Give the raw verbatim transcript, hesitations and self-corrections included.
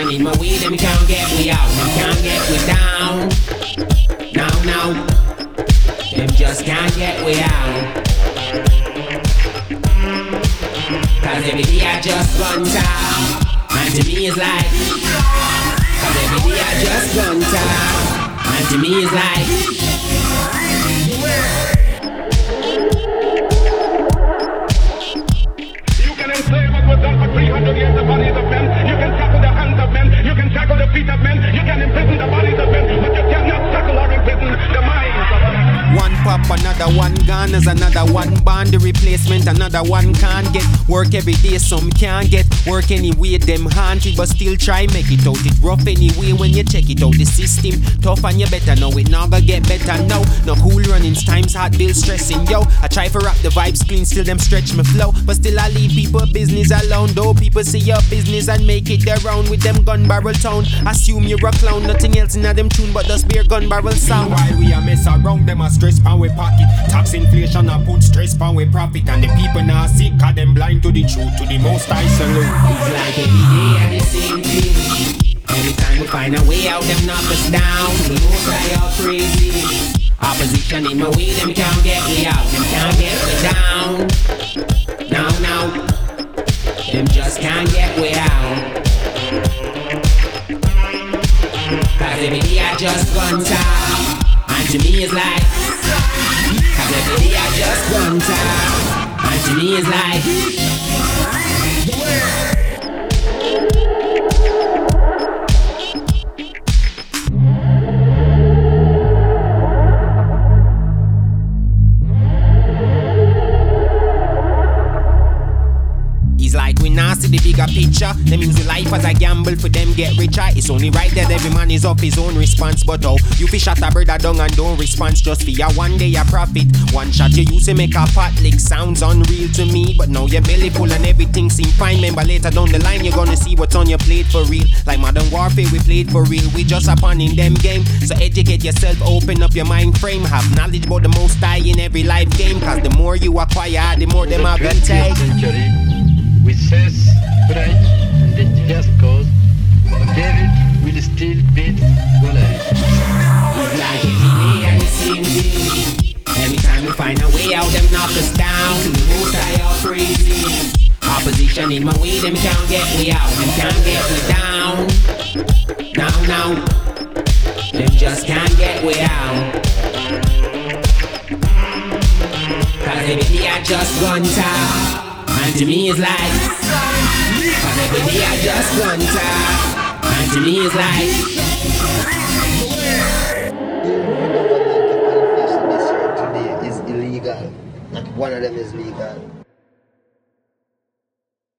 I need my weed and me can't get me out. Me can't get me down. No, no. Them just can't get me out. Cause every day I just run down. And to me it's like. Cause every day I just run down. And to me it's like. Against the bodies of men, you can tackle the hands of men, you can tackle the feet of men, you can imprison the bodies of men, but you cannot tackle or imprison the minds of men. One pop, another one gone, as another one born. The replacement, another one can't get work every day. Some can't get work anyway, them haunted, but still try make it out. It rough anyway when you check it out. The system tough and you better know it. Now gonna get better now. No cool runnings, times hard, bill stressing yo. I try for rap the vibes clean, still them stretch my flow, but still I leave people business alone though. People see your business and make it their own with them gun barrel town. Assume you're a clown, nothing else in a them tune but those bare gun barrel sound. While we a mess around, them a stress pound we pocket. Tax inflation a put stress pound we profit. And the people now sick, cause them blind to the truth, to the most I salute. It's like every day and the same thing. Every time we find a way out, them knock us down. The most I are crazy. Opposition in my way, them can't get me out. Them can't get me down. Now, now. Them just can't get way out. Cause every day I just run down. And to me it's like. Cause every day I just run down. And to me it's like. The bigger picture, them use the life as a gamble for them get richer. It's only right that every man is up his own response. But how you fish at a bird a dung and don't response just for ya one day a profit. One shot you use to make a pot lick sounds unreal to me, but now your belly full and everything seem fine. Remember later down the line you're gonna see what's on your plate for real. Like modern warfare we played for real, we just upon in them game. So educate yourself, open up your mind frame, have knowledge about the most high in every life game. Cause the more you acquire, the more them are gonna take. Which says right and the just cause David will still beat Goliath. It's like every day and the same thing. Every time we find a way out, them knock us down. The most I are crazy. Opposition in my way, them can't get me out. Them can't get me down. Down, down. Them just can't get me out. Cause every day I just run down. And to me it's like. Cause every day I just run down. And to me it's like. The manifestation today is illegal. Not one of them is legal.